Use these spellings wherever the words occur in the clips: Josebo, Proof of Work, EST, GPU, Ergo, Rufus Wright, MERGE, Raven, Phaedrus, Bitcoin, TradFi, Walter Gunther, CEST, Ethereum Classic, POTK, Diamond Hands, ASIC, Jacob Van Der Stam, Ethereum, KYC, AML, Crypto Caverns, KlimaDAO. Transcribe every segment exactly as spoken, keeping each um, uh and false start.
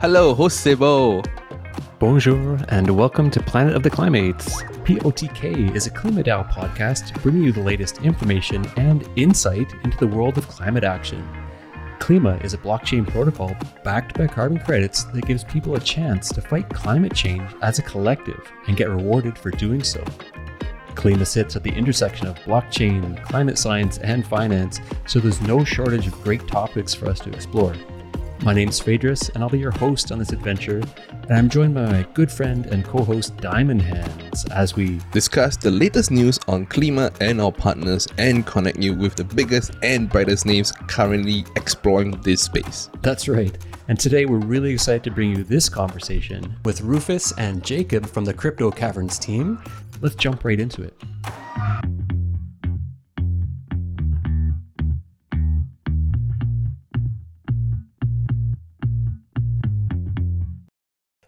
Hello, Josebo. Bonjour, and welcome to Planet of the Climates. P O T K is a KlimaDAO podcast bringing you the latest information and insight into the world of climate action. Klima is a blockchain protocol backed by carbon credits that gives people a chance to fight climate change as a collective and get rewarded for doing so. Klima sits at the intersection of blockchain, climate science, and finance, so there's no shortage of great topics for us to explore. My name's Phaedrus, and I'll be your host on this adventure, and I'm joined by my good friend and co-host Diamond Hands as we discuss the latest news on Klima and our partners and connect you with the biggest and brightest names currently exploring this space. That's right. And today we're really excited to bring you this conversation with Rufus and Jacob from the Crypto Caverns team. Let's jump right into it.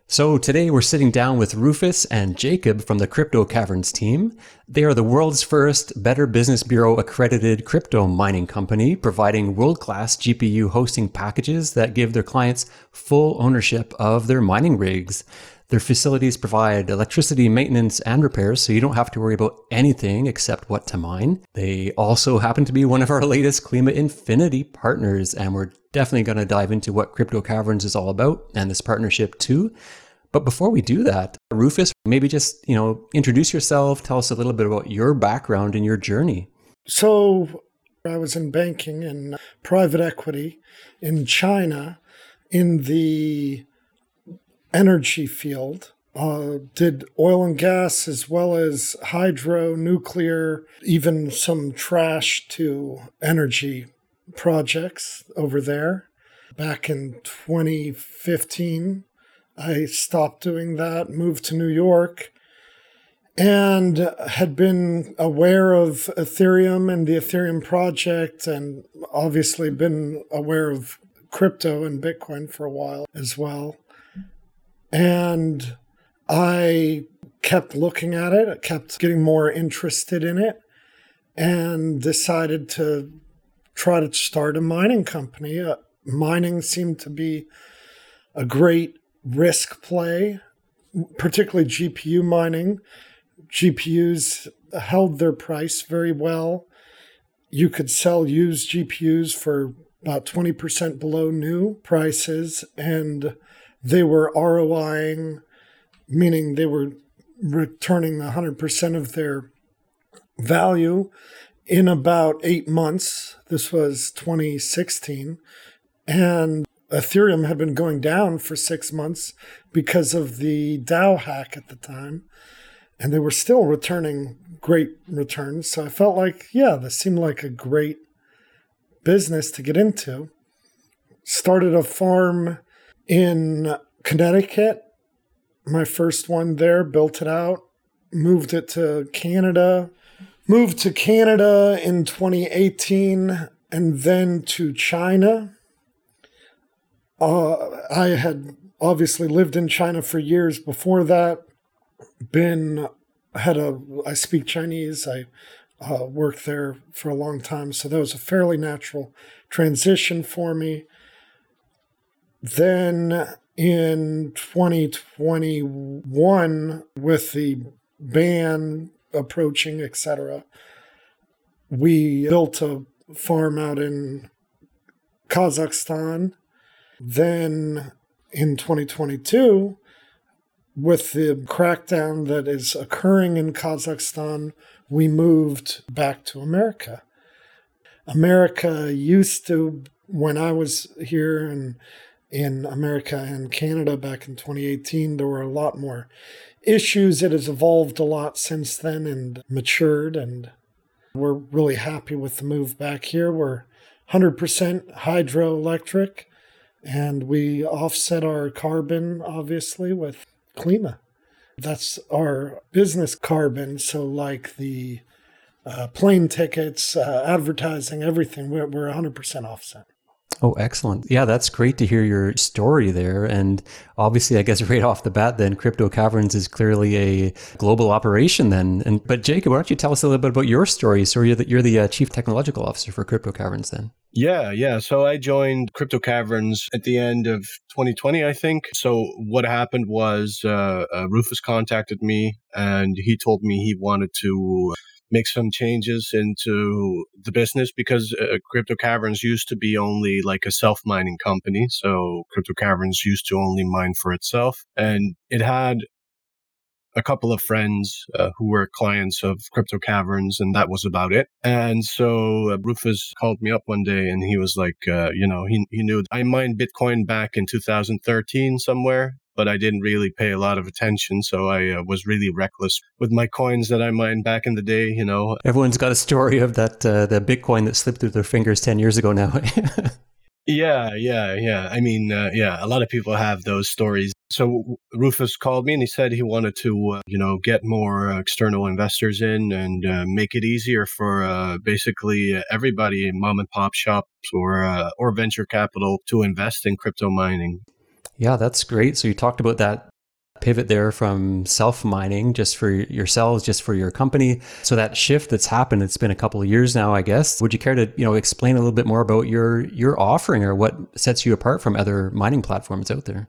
So today we're sitting down with Rufus and Jacob from the Crypto Caverns team. They are the world's first Better Business Bureau accredited crypto mining company, providing world-class G P U hosting packages that give their clients full ownership of their mining rigs. Their facilities provide electricity, maintenance, and repairs, so you don't have to worry about anything except what to mine. They also happen to be one of our latest Klima Infinity partners, and we're definitely going to dive into what Crypto Caverns is all about and this partnership too. But before we do that, Rufus, maybe just, you know, introduce yourself, tell us a little bit about your background and your journey. So I was in banking and private equity in China in the energy field, uh, did oil and gas as well as hydro, nuclear, even some trash to energy projects over there. Back in twenty fifteen, I stopped doing that, moved to New York, and had been aware of Ethereum and the Ethereum project, and obviously been aware of crypto and Bitcoin for a while as well. And I kept looking at it. I kept getting more interested in it and decided to try to start a mining company. Uh, mining seemed to be a great risk play, particularly G P U mining. G P Us held their price very well. You could sell used G P Us for about twenty percent below new prices, and they were ROIing, meaning they were returning one hundred percent of their value in about eight months. This was twenty sixteen. And Ethereum had been going down for six months because of the DAO hack at the time. And they were still returning great returns. So I felt like, yeah, this seemed like a great business to get into. Started a farm in Connecticut, my first one there, built it out, moved it to Canada, moved to Canada in twenty eighteen, and then to China. Uh, I had obviously lived in China for years before that. Been had a I speak Chinese. I uh, worked there for a long time, so that was a fairly natural transition for me. Then in twenty twenty-one, with the ban approaching, et cetera, we built a farm out in Kazakhstan. Then in twenty twenty-two, with the crackdown that is occurring in Kazakhstan, we moved back to America. America used to, when I was here and in America and Canada back in twenty eighteen, there were a lot more issues. It has evolved a lot since then and matured, and we're really happy with the move back here. We're one hundred percent hydroelectric, and we offset our carbon, obviously, with Klima. That's our business carbon, so like the uh, plane tickets, uh, advertising, everything, we're, we're one hundred percent offset. Oh, excellent. Yeah, that's great to hear your story there. And obviously, I guess right off the bat, then Crypto Caverns is clearly a global operation then. And but Jacob, why don't you tell us a little bit about your story? So you're the, you're the uh, Chief Technological Officer for Crypto Caverns then. Yeah, yeah. So I joined Crypto Caverns at the end of twenty twenty, I think. So what happened was uh, uh, Rufus contacted me and he told me he wanted to make some changes into the business because uh, Crypto Caverns used to be only like a self-mining company. So Crypto Caverns used to only mine for itself. And it had a couple of friends uh, who were clients of Crypto Caverns, and that was about it. And so uh, Rufus called me up one day and he was like, uh, you know, he, he knew I mined Bitcoin back in two thousand thirteen somewhere, but I didn't really pay a lot of attention. So I uh, was really reckless with my coins that I mined back in the day, you know. Everyone's got a story of that uh, the Bitcoin that slipped through their fingers ten years ago now. Yeah, yeah, yeah. I mean, uh, yeah, a lot of people have those stories. So Rufus called me and he said he wanted to, uh, you know, get more uh, external investors in and uh, make it easier for uh, basically uh, everybody in mom and pop shops or uh, or venture capital to invest in crypto mining. Yeah, that's great. So you talked about that pivot there from self-mining just for yourselves, just for your company. So that shift that's happened, it's been a couple of years now, I guess. Would you care to, you know, explain a little bit more about your your offering or what sets you apart from other mining platforms out there?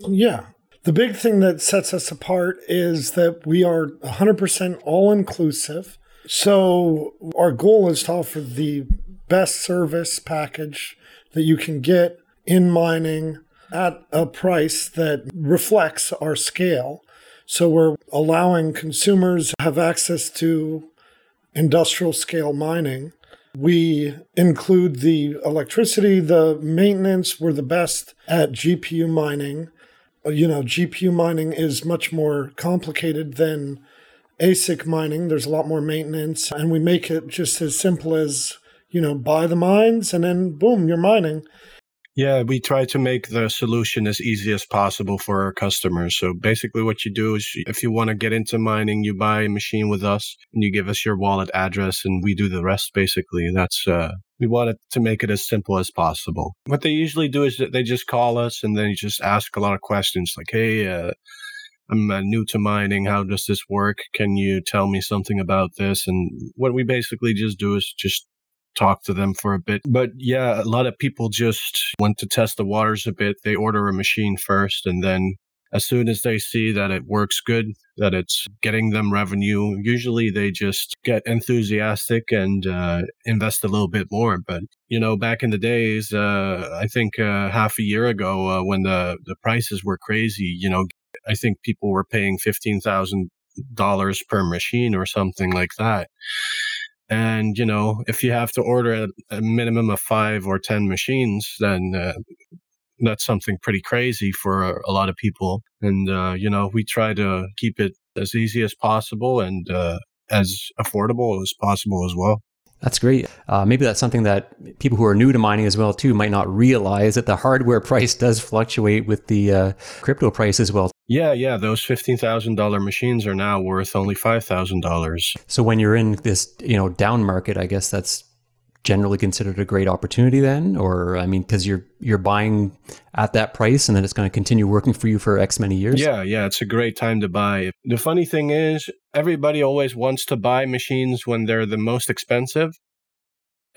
Yeah. The big thing that sets us apart is that we are one hundred percent all-inclusive. So our goal is to offer the best service package that you can get in mining at a price that reflects our scale. So we're allowing consumers to have access to industrial scale mining. We include the electricity, the maintenance. We're the best at G P U mining. You know, G P U mining is much more complicated than A S I C mining. There's a lot more maintenance, and we make it just as simple as, you know, buy the mines and then boom, you're mining. Yeah, we try to make the solution as easy as possible for our customers. So basically what you do is if you want to get into mining, you buy a machine with us and you give us your wallet address and we do the rest basically. That's uh, we wanted to make it as simple as possible. What they usually do is that they just call us and then you just ask a lot of questions like, hey, uh, I'm uh, new to mining. How does this work? Can you tell me something about this? And what we basically just do is just talk to them for a bit. But yeah, a lot of people just want to test the waters a bit. They order a machine first, and then as soon as they see that it works good, that it's getting them revenue, usually they just get enthusiastic and uh, invest a little bit more. But, you know, back in the days, uh, I think uh, half a year ago uh, when the, the prices were crazy, you know, I think people were paying fifteen thousand dollars per machine or something like that. And, you know, if you have to order a, a minimum of five or ten machines, then uh, that's something pretty crazy for a lot of people. And, uh, you know, we try to keep it as easy as possible and uh, as affordable as possible as well. That's great. Uh, maybe that's something that people who are new to mining as well, too, might not realize that the hardware price does fluctuate with the uh, crypto price as well. Yeah, yeah. Those fifteen thousand dollars machines are now worth only five thousand dollars. So when you're in this, you know, down market, I guess that's generally considered a great opportunity then? Or, I mean, because you're you're buying at that price and then it's going to continue working for you for X many years? Yeah, yeah. It's a great time to buy. The funny thing is, everybody always wants to buy machines when they're the most expensive.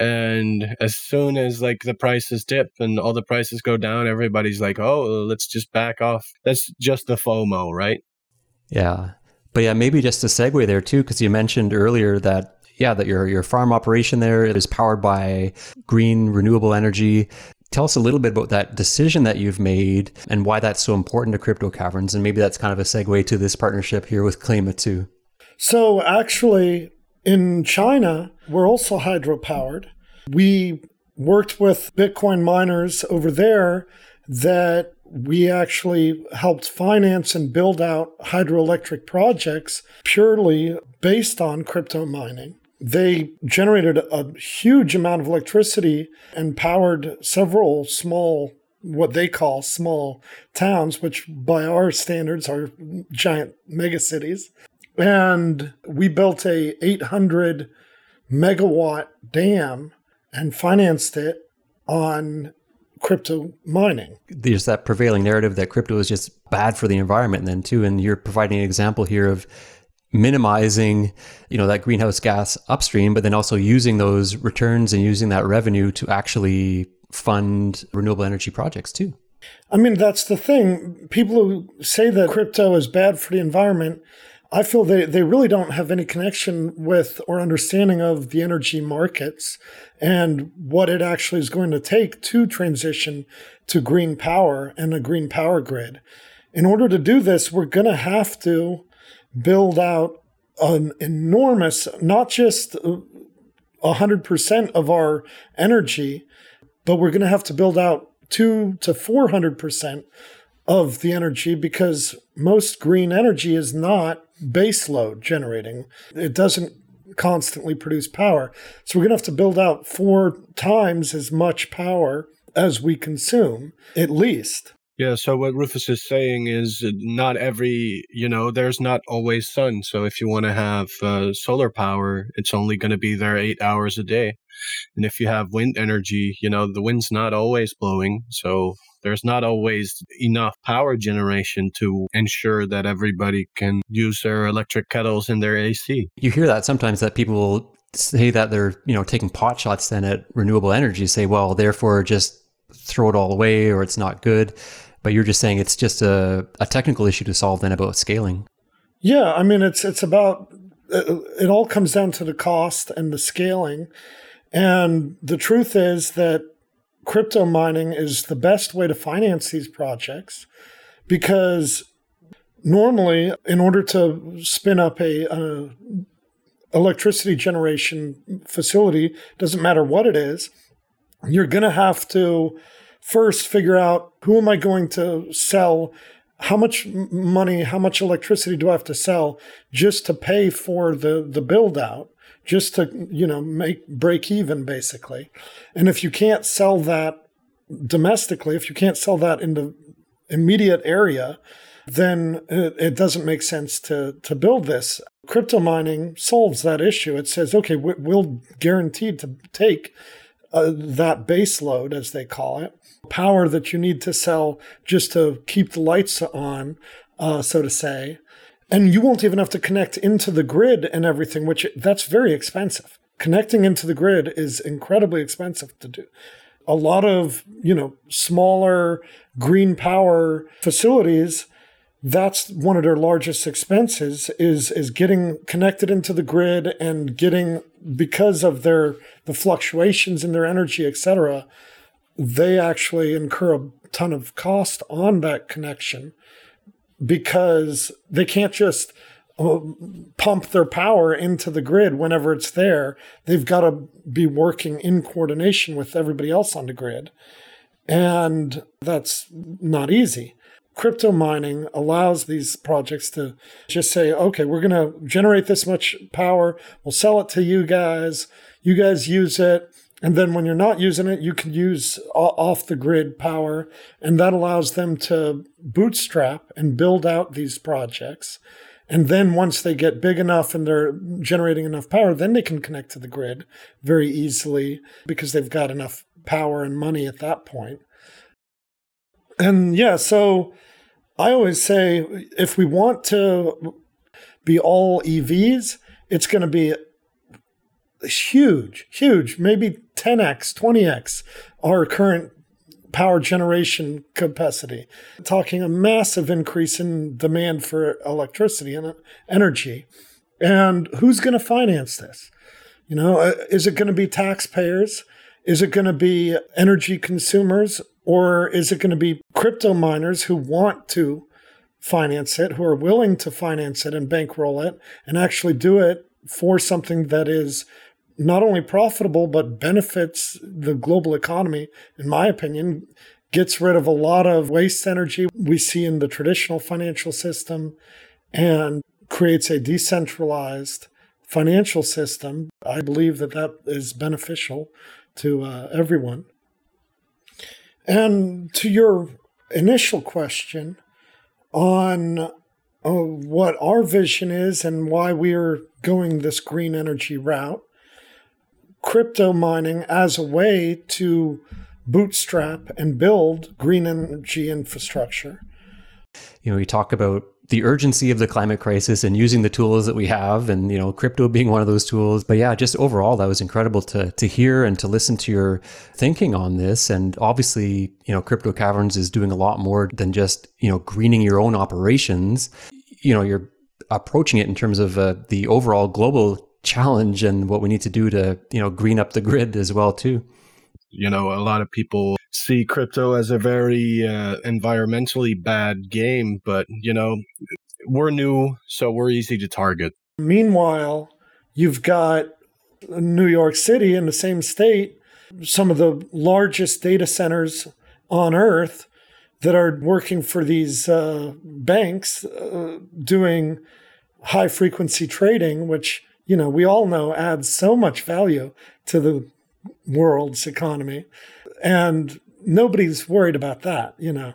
And as soon as like the prices dip and all the prices go down, everybody's like, oh, let's just back off. That's just the FOMO, right? Yeah. But yeah, maybe just a segue there too, because you mentioned earlier that, yeah, that your your farm operation there is powered by green renewable energy. Tell us a little bit about that decision that you've made and why that's so important to Crypto Caverns. And maybe that's kind of a segue to this partnership here with Klima too. So actually, in China, we're also hydropowered. We worked with Bitcoin miners over there that we actually helped finance and build out hydroelectric projects purely based on crypto mining. They generated a huge amount of electricity and powered several small, what they call small towns, which by our standards are giant megacities. And we built a eight hundred megawatt dam and financed it on crypto mining. There's that prevailing narrative that crypto is just bad for the environment then too. And you're providing an example here of minimizing, you know, that greenhouse gas upstream, but then also using those returns and using that revenue to actually fund renewable energy projects too. I mean, that's the thing. People who say that crypto is bad for the environment, I feel they, they really don't have any connection with or understanding of the energy markets and what it actually is going to take to transition to green power and a green power grid. In order to do this, we're going to have to build out an enormous, not just one hundred percent of our energy, but we're going to have to build out two to four hundred percent of the energy, because most green energy is not baseload generating. It doesn't constantly produce power. So we're going to have to build out four times as much power as we consume, at least. Yeah, so what Rufus is saying is not every, you know, there's not always sun. So if you want to have uh, solar power, it's only going to be there eight hours a day. And if you have wind energy, you know, the wind's not always blowing. So there's not always enough power generation to ensure that everybody can use their electric kettles and their A C. You hear that sometimes, that people will say that they're, you know, taking pot shots then at renewable energy, say, well, therefore just throw it all away or it's not good. But you're just saying it's just a, a technical issue to solve then about scaling. Yeah, I mean, it's it's about, it all comes down to the cost and the scaling. And the truth is that crypto mining is the best way to finance these projects, because normally in order to spin up a, a electricity generation facility, doesn't matter what it is, you're going to have to first figure out, who am I going to sell? How much money, how much electricity do I have to sell just to pay for the, the build out, just to, you know, make break even basically. And if you can't sell that domestically, if you can't sell that in the immediate area, then it, it doesn't make sense to, to build this. Crypto mining solves that issue. It says, okay, we'll guaranteed to take Uh, that base load, as they call it, power that you need to sell just to keep the lights on, uh, so to say. And you won't even have to connect into the grid and everything, which that's very expensive. Connecting into the grid is incredibly expensive to do. A lot of, you know, smaller green power facilities, that's one of their largest expenses is, is getting connected into the grid and getting, because of their the fluctuations in their energy, et cetera, they actually incur a ton of cost on that connection, because they can't just uh, pump their power into the grid whenever it's there. They've got to be working in coordination with everybody else on the grid. And that's not easy. Crypto mining allows these projects to just say, okay, we're going to generate this much power. We'll sell it to you guys. You guys use it. And then when you're not using it, you can use off the grid power. And that allows them to bootstrap and build out these projects. And then once they get big enough and they're generating enough power, then they can connect to the grid very easily, because they've got enough power and money at that point. And yeah, so I always say, if we want to be all E Vs, it's going to be huge, huge, maybe ten x, twenty x our current power generation capacity. Talking a massive increase in demand for electricity and energy. And who's going to finance this? You know, is it going to be taxpayers? Is it going to be energy consumers? Or is it going to be crypto miners who want to finance it, who are willing to finance it and bankroll it and actually do it for something that is not only profitable, but benefits the global economy, in my opinion, gets rid of a lot of waste energy we see in the traditional financial system and creates a decentralized financial system. I believe that that is beneficial to uh, everyone. And to your initial question on uh, what our vision is and why we are going this green energy route, crypto mining as a way to bootstrap and build green energy infrastructure. You know, we talk about the urgency of the climate crisis and using the tools that we have, and, you know, crypto being one of those tools. But yeah, just overall, that was incredible to to hear and to listen to your thinking on this. And obviously, you know, Crypto Caverns is doing a lot more than just, you know, greening your own operations. You know, you're approaching it in terms of uh, the overall global challenge and what we need to do to, you know, green up the grid as well, too. You know, a lot of people see crypto as a very uh, environmentally bad game, but, you know, we're new, so we're easy to target. Meanwhile, you've got New York City in the same state, some of the largest data centers on Earth that are working for these uh, banks uh, doing high-frequency trading, which, you know, we all know adds so much value to the world's economy, and nobody's worried about that. You know,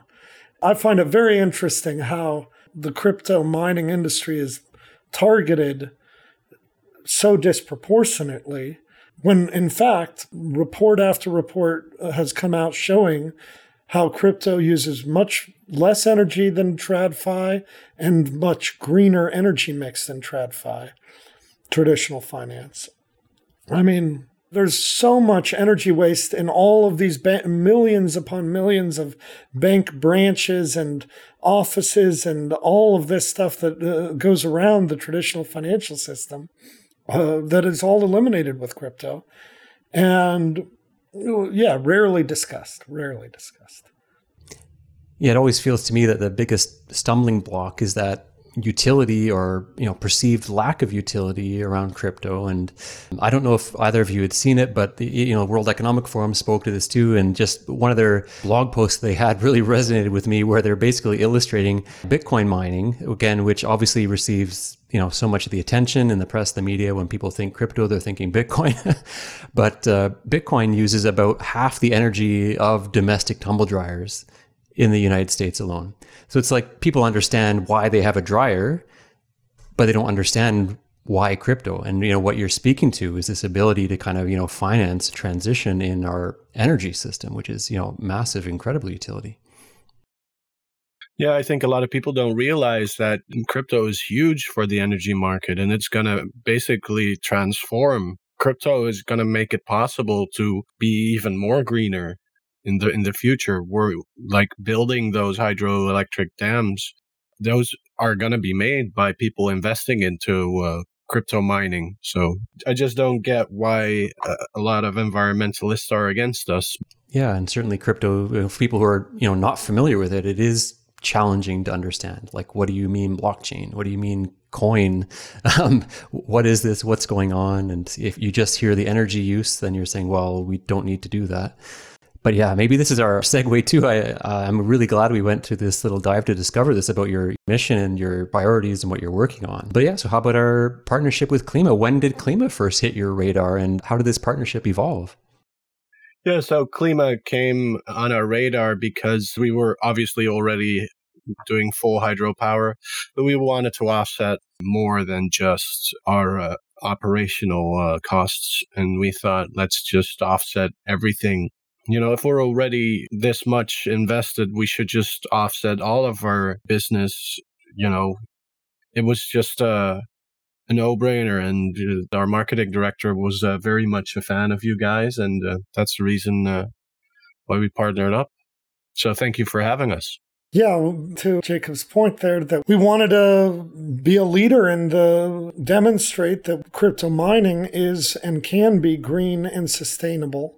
I find it very interesting how the crypto mining industry is targeted so disproportionately, when in fact report after report has come out showing how crypto uses much less energy than TradFi and much greener energy mix than TradFi, traditional finance. I mean, there's so much energy waste in all of these ba- millions upon millions of bank branches and offices and all of this stuff that uh, goes around the traditional financial system uh, that is all eliminated with crypto. And yeah, rarely discussed, rarely discussed. Yeah, it always feels to me that the biggest stumbling block is that utility, or, you know, perceived lack of utility around crypto. And I don't know if either of you had seen it, but the, you know, World Economic Forum spoke to this too. And just one of their blog posts they had really resonated with me, where they're basically illustrating Bitcoin mining again, which obviously receives, you know, so much of the attention in the press, the media. When people think crypto, they're thinking Bitcoin. But uh, Bitcoin uses about half the energy of domestic tumble dryers in the United States alone. So it's like people understand why they have a dryer, but they don't understand why crypto. And, you know, what you're speaking to is this ability to kind of, you know, finance transition in our energy system, which is, you know, massive, incredible utility. Yeah, I think a lot of people don't realize that crypto is huge for the energy market, and it's going to basically transform. Crypto is going to make it possible to be even more greener. In the in the future, we're like building those hydroelectric dams. Those are going to be made by people investing into uh, crypto mining. So I just don't get why a lot of environmentalists are against us. Yeah, and certainly crypto, for people who are, you know, not familiar with it, it is challenging to understand. Like, what do you mean blockchain? What do you mean coin? Um, what is this? What's going on? And if you just hear the energy use, then you're saying, well, we don't need to do that. But yeah, maybe this is our segue too. I, uh, I'm really glad we went to this little dive to discover this about your mission and your priorities and what you're working on. But yeah, so how about our partnership with Klima? When did Klima first hit your radar, and how did this partnership evolve? Yeah, so Klima came on our radar because we were obviously already doing full hydropower, but we wanted to offset more than just our uh, operational uh, costs. And we thought, let's just offset everything. You know, if we're already this much invested, we should just offset all of our business. You know, it was just a, a no-brainer. And uh, our marketing director was uh, very much a fan of you guys. And uh, that's the reason uh, why we partnered up. So thank you for having us. Yeah, to Jacob's point there, that we wanted to be a leader and to demonstrate that crypto mining is and can be green and sustainable,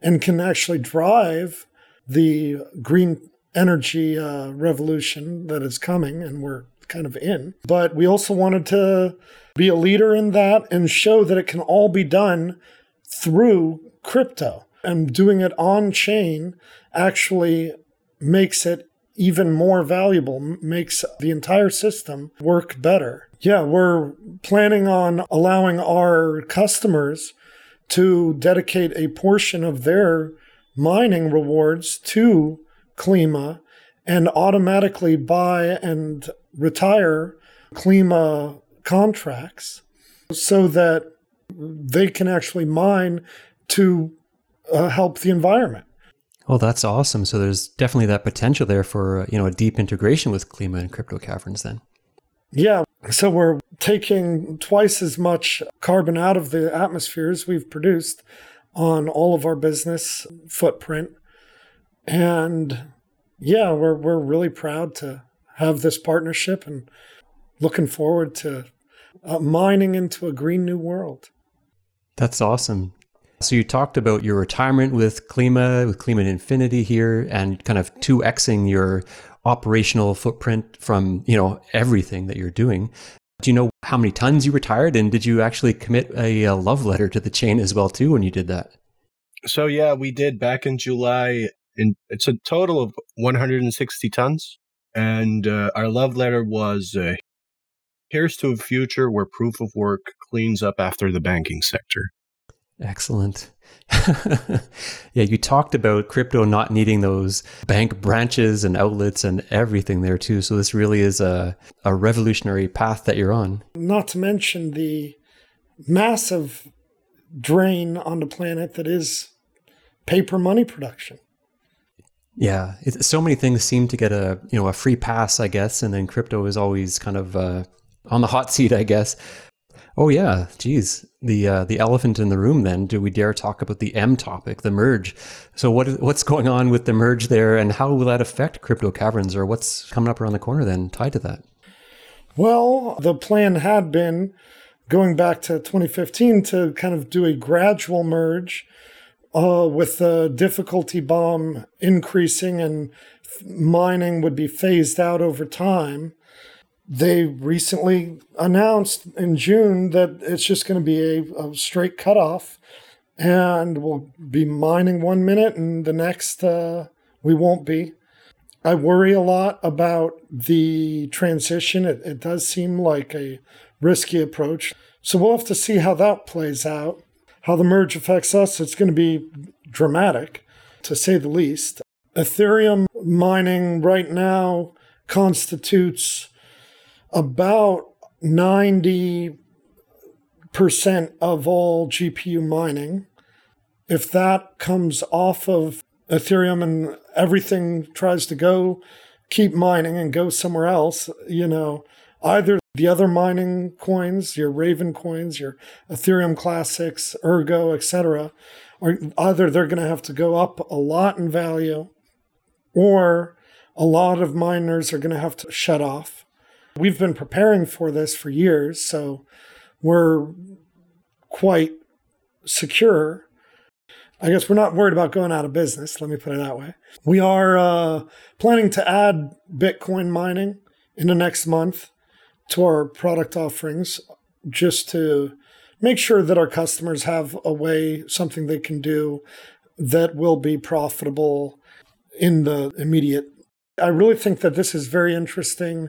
and can actually drive the green energy uh, revolution that is coming and we're kind of in. But we also wanted to be a leader in that and show that it can all be done through crypto. And doing it on chain actually makes it even more valuable, makes the entire system work better. Yeah, we're planning on allowing our customers to dedicate a portion of their mining rewards to Klima and automatically buy and retire Klima contracts so that they can actually mine to uh, help the environment. Oh, that's awesome. So there's definitely that potential there for, you know, a deep integration with Klima and Crypto Caverns then. Yeah. So we're taking twice as much carbon out of the atmosphere as we've produced on all of our business footprint. And yeah, we're we're really proud to have this partnership and looking forward to uh, mining into a green new world. That's awesome. So you talked about your retirement with Klima, with Klima Infinity here, and kind of two X-ing your operational footprint from, you know, everything that you're doing. Do you know how many tons you retired? And did you actually commit a, a love letter to the chain as well, too, when you did that? So, yeah, we did back in July. And it's a total of one hundred sixty tons. And uh, our love letter was, uh, here's to a future where proof of work cleans up after the banking sector. Excellent. Yeah, you talked about crypto not needing those bank branches and outlets and everything there too. So this really is a, a revolutionary path that you're on. Not to mention the massive drain on the planet that is paper money production. Yeah, it's, so many things seem to get a, you know, a free pass, I guess. And then crypto is always kind of uh, on the hot seat, I guess. Oh yeah, geez, the uh, the elephant in the room. Then, do we dare talk about the M topic, the merge? So what what's going on with the merge there, and how will that affect Crypto Caverns, or what's coming up around the corner then tied to that? Well, the plan had been going back to twenty fifteen to kind of do a gradual merge, uh, with the difficulty bomb increasing and mining would be phased out over time. They recently announced in June that it's just going to be a, a straight cutoff, and we'll be mining one minute and the next uh, we won't be. I worry a lot about the transition. It, it does seem like a risky approach. So we'll have to see how that plays out, how the merge affects us. It's going to be dramatic, to say the least. Ethereum mining right now constitutes about ninety percent of all G P U mining. If that comes off of Ethereum and everything tries to go, keep mining and go somewhere else, you know, either the other mining coins, your Raven coins, your Ethereum Classics, Ergo, et cetera, or either they're going to have to go up a lot in value, or a lot of miners are going to have to shut off. We've been preparing for this for years, so we're quite secure. I guess we're not worried about going out of business, let me put it that way. We are uh, planning to add Bitcoin mining in the next month to our product offerings, just to make sure that our customers have a way, something they can do that will be profitable in the immediate. I really think that this is very interesting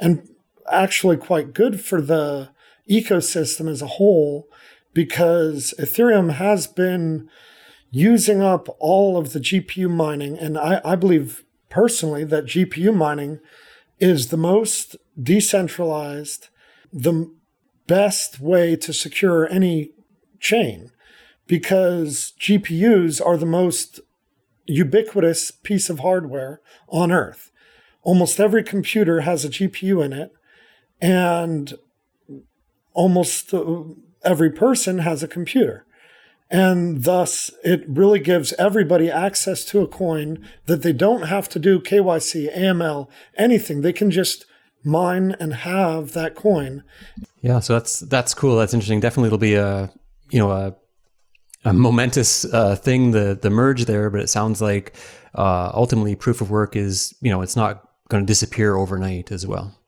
and actually quite good for the ecosystem as a whole, because Ethereum has been using up all of the G P U mining. And I, I believe personally that G P U mining is the most decentralized, the best way to secure any chain, because G P Us are the most ubiquitous piece of hardware on Earth. Almost every computer has a G P U in it, and almost every person has a computer. And thus, it really gives everybody access to a coin that they don't have to do K Y C, A M L, anything. They can just mine and have that coin. Yeah, so that's that's cool. That's interesting. Definitely it'll be a, you know, a a momentous uh, thing, the the merge there, but it sounds like uh, ultimately proof of work is, you know, it's not going to disappear overnight as well.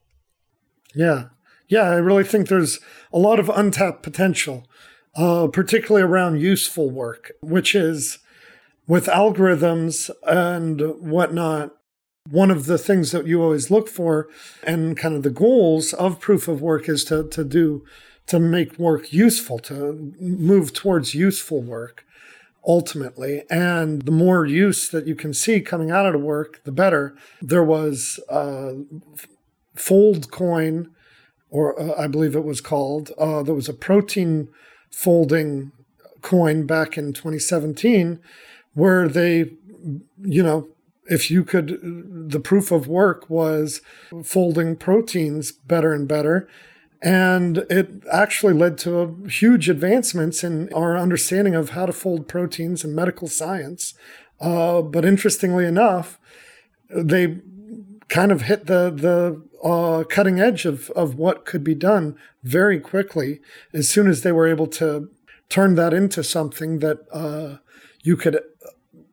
Yeah. Yeah. I really think there's a lot of untapped potential, uh, particularly around useful work, which is with algorithms and whatnot. One of the things that you always look for and kind of the goals of proof of work is to, to do, to make work useful, to move towards useful work ultimately. And the more use that you can see coming out of the work, the better. There was uh, fold coin, or uh, I believe it was called, uh, there was a protein folding coin back in twenty seventeen where they you know, if you could, the proof of work was folding proteins better and better. And it actually led to huge advancements in our understanding of how to fold proteins in medical science. Uh, but interestingly enough, they kind of hit the the uh, cutting edge of, of what could be done very quickly as soon as they were able to turn that into something that uh, you could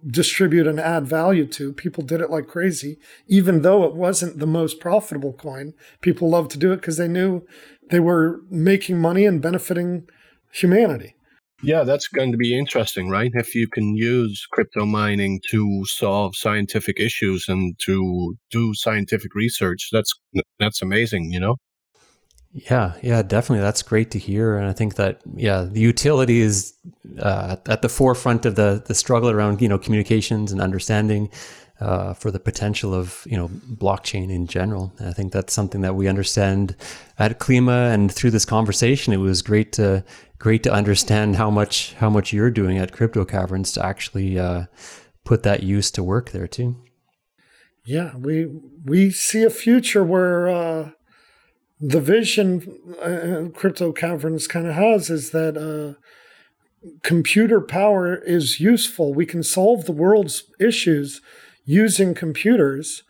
distribute and add value to. People did it like crazy, even though it wasn't the most profitable coin. People loved to do it because they knew they were making money and benefiting humanity. Yeah, that's going to be interesting, right? If you can use crypto mining to solve scientific issues and to do scientific research, that's that's amazing, you know? Yeah, yeah, definitely. That's great to hear. And I think that, yeah, the utility is uh, at the forefront of the the struggle around, you know, communications and understanding uh, for the potential of, you know, blockchain in general. And I think that's something that we understand at Klima, and through this conversation, it was great to great to understand how much how much you're doing at Crypto Caverns to actually uh, put that use to work there too. Yeah, we we see a future where. Uh... The vision uh, Crypto Caverns kind of has is that uh, computer power is useful. We can solve the world's issues using computers,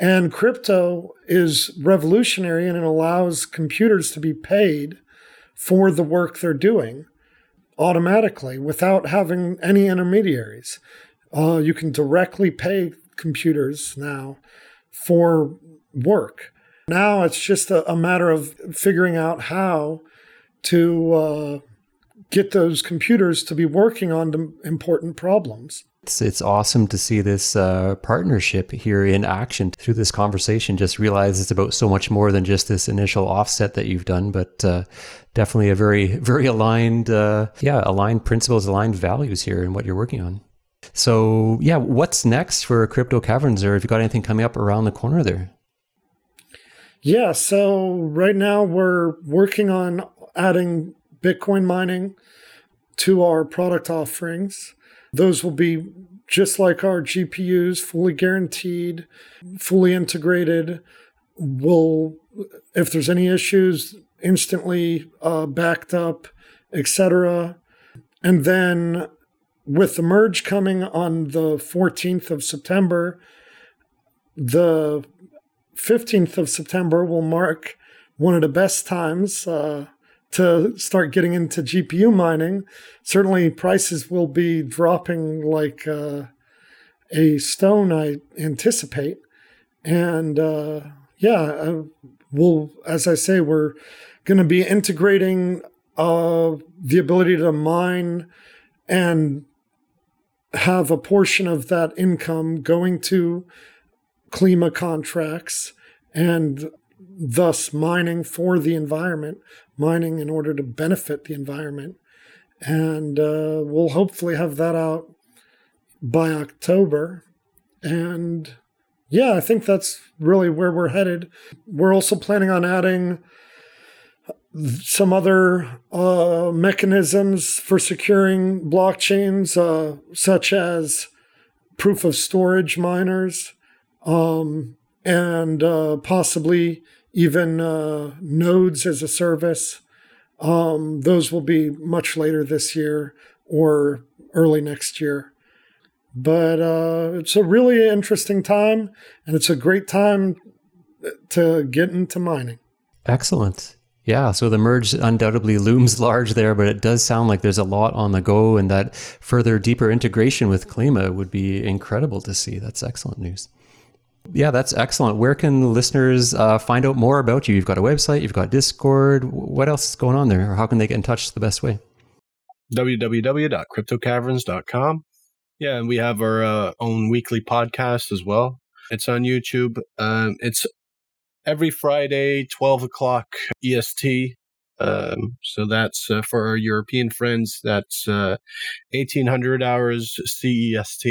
and crypto is revolutionary, and it allows computers to be paid for the work they're doing automatically without having any intermediaries. Uh, you can directly pay computers now for work. Now it's just a, a matter of figuring out how to uh, get those computers to be working on the important problems. It's it's awesome to see this uh, partnership here in action through this conversation. Just realize it's about so much more than just this initial offset that you've done, but uh, definitely a very, very aligned, uh, yeah, aligned principles, aligned values here in what you're working on. So yeah, what's next for Crypto Caverns, or if you've got anything coming up around the corner there? Yeah, so right now we're working on adding Bitcoin mining to our product offerings. Those will be just like our G P Us, fully guaranteed, fully integrated. We'll, if there's any issues, instantly uh, backed up, et cetera. And then with the merge coming on the fourteenth of September, the fifteenth of September will mark one of the best times uh, to start getting into G P U mining. Certainly prices will be dropping like uh, a stone, I anticipate. And uh, yeah, we'll, as I say, we're going to be integrating uh, the ability to mine and have a portion of that income going to Klima contracts, and thus mining for the environment, mining in order to benefit the environment. And uh, we'll hopefully have that out by October. And yeah, I think that's really where we're headed. We're also planning on adding some other uh, mechanisms for securing blockchains, uh, such as proof of storage miners, Um, and uh, possibly even uh, nodes as a service. Um, those will be much later this year or early next year. But uh, it's a really interesting time, and it's a great time to get into mining. Excellent. Yeah, so the merge undoubtedly looms large there, but it does sound like there's a lot on the go, and that further, deeper integration with Klima would be incredible to see. That's excellent news. Yeah, that's excellent. Where can listeners uh, find out more about you? You've got a website, you've got Discord. What else is going on there? Or how can they get in touch the best way? w w w dot crypto caverns dot com. Yeah, and we have our uh, own weekly podcast as well. It's on YouTube. Um, it's every Friday, twelve o'clock E S T. Um, so that's uh, for our European friends. That's uh, eighteen hundred hours C E S T.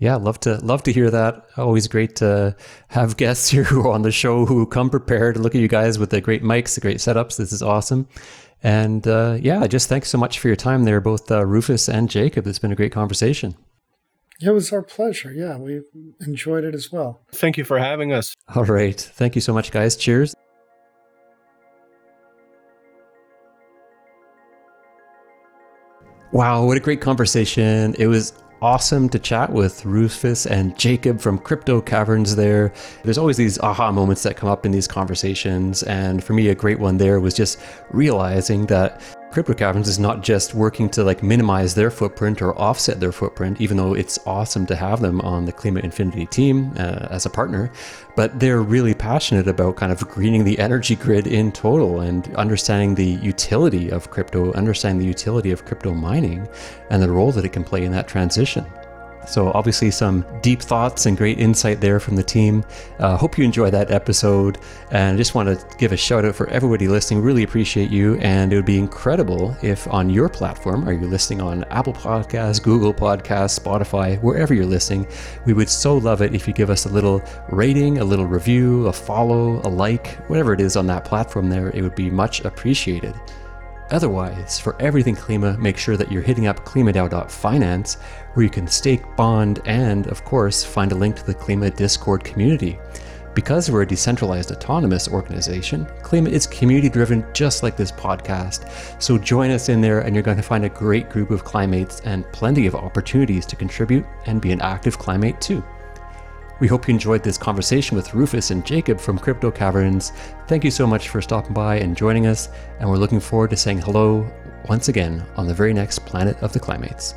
Yeah, love to love to hear that. Always great to have guests here who are on the show who come prepared. Look at you guys with the great mics, the great setups. This is awesome. And uh, yeah, just thanks so much for your time there, both uh, Rufus and Jacob. It's been a great conversation. It was our pleasure. Yeah, we enjoyed it as well. Thank you for having us. All right. Thank you so much, guys. Cheers. Wow, what a great conversation. It was awesome to chat with Rufus and Jacob from Crypto Caverns there. There's always these aha moments that come up in these conversations. And for me, a great one there was just realizing that Crypto Caverns is not just working to like minimize their footprint or offset their footprint, even though it's awesome to have them on the Klima Infinity team uh, as a partner, but they're really passionate about kind of greening the energy grid in total and understanding the utility of crypto, understanding the utility of crypto mining and the role that it can play in that transition. So obviously some deep thoughts and great insight there from the team. Uh, hope you enjoy that episode. And I just want to give a shout out for everybody listening. Really appreciate you. And it would be incredible if on your platform, are you listening on Apple Podcasts, Google Podcasts, Spotify, wherever you're listening, we would so love it if you give us a little rating, a little review, a follow, a like, whatever it is on that platform there, it would be much appreciated. Otherwise, for everything Klima, make sure that you're hitting up klimadao dot finance, where you can stake, bond, and, of course, find a link to the Klima Discord community. Because we're a decentralized autonomous organization, Klima is community-driven just like this podcast. So join us in there, and you're going to find a great group of Klimates and plenty of opportunities to contribute and be an active Klimate too. We hope you enjoyed this conversation with Rufus and Jacob from Crypto Caverns. Thank you so much for stopping by and joining us, and we're looking forward to saying hello once again on the very next Planet of the Klimates.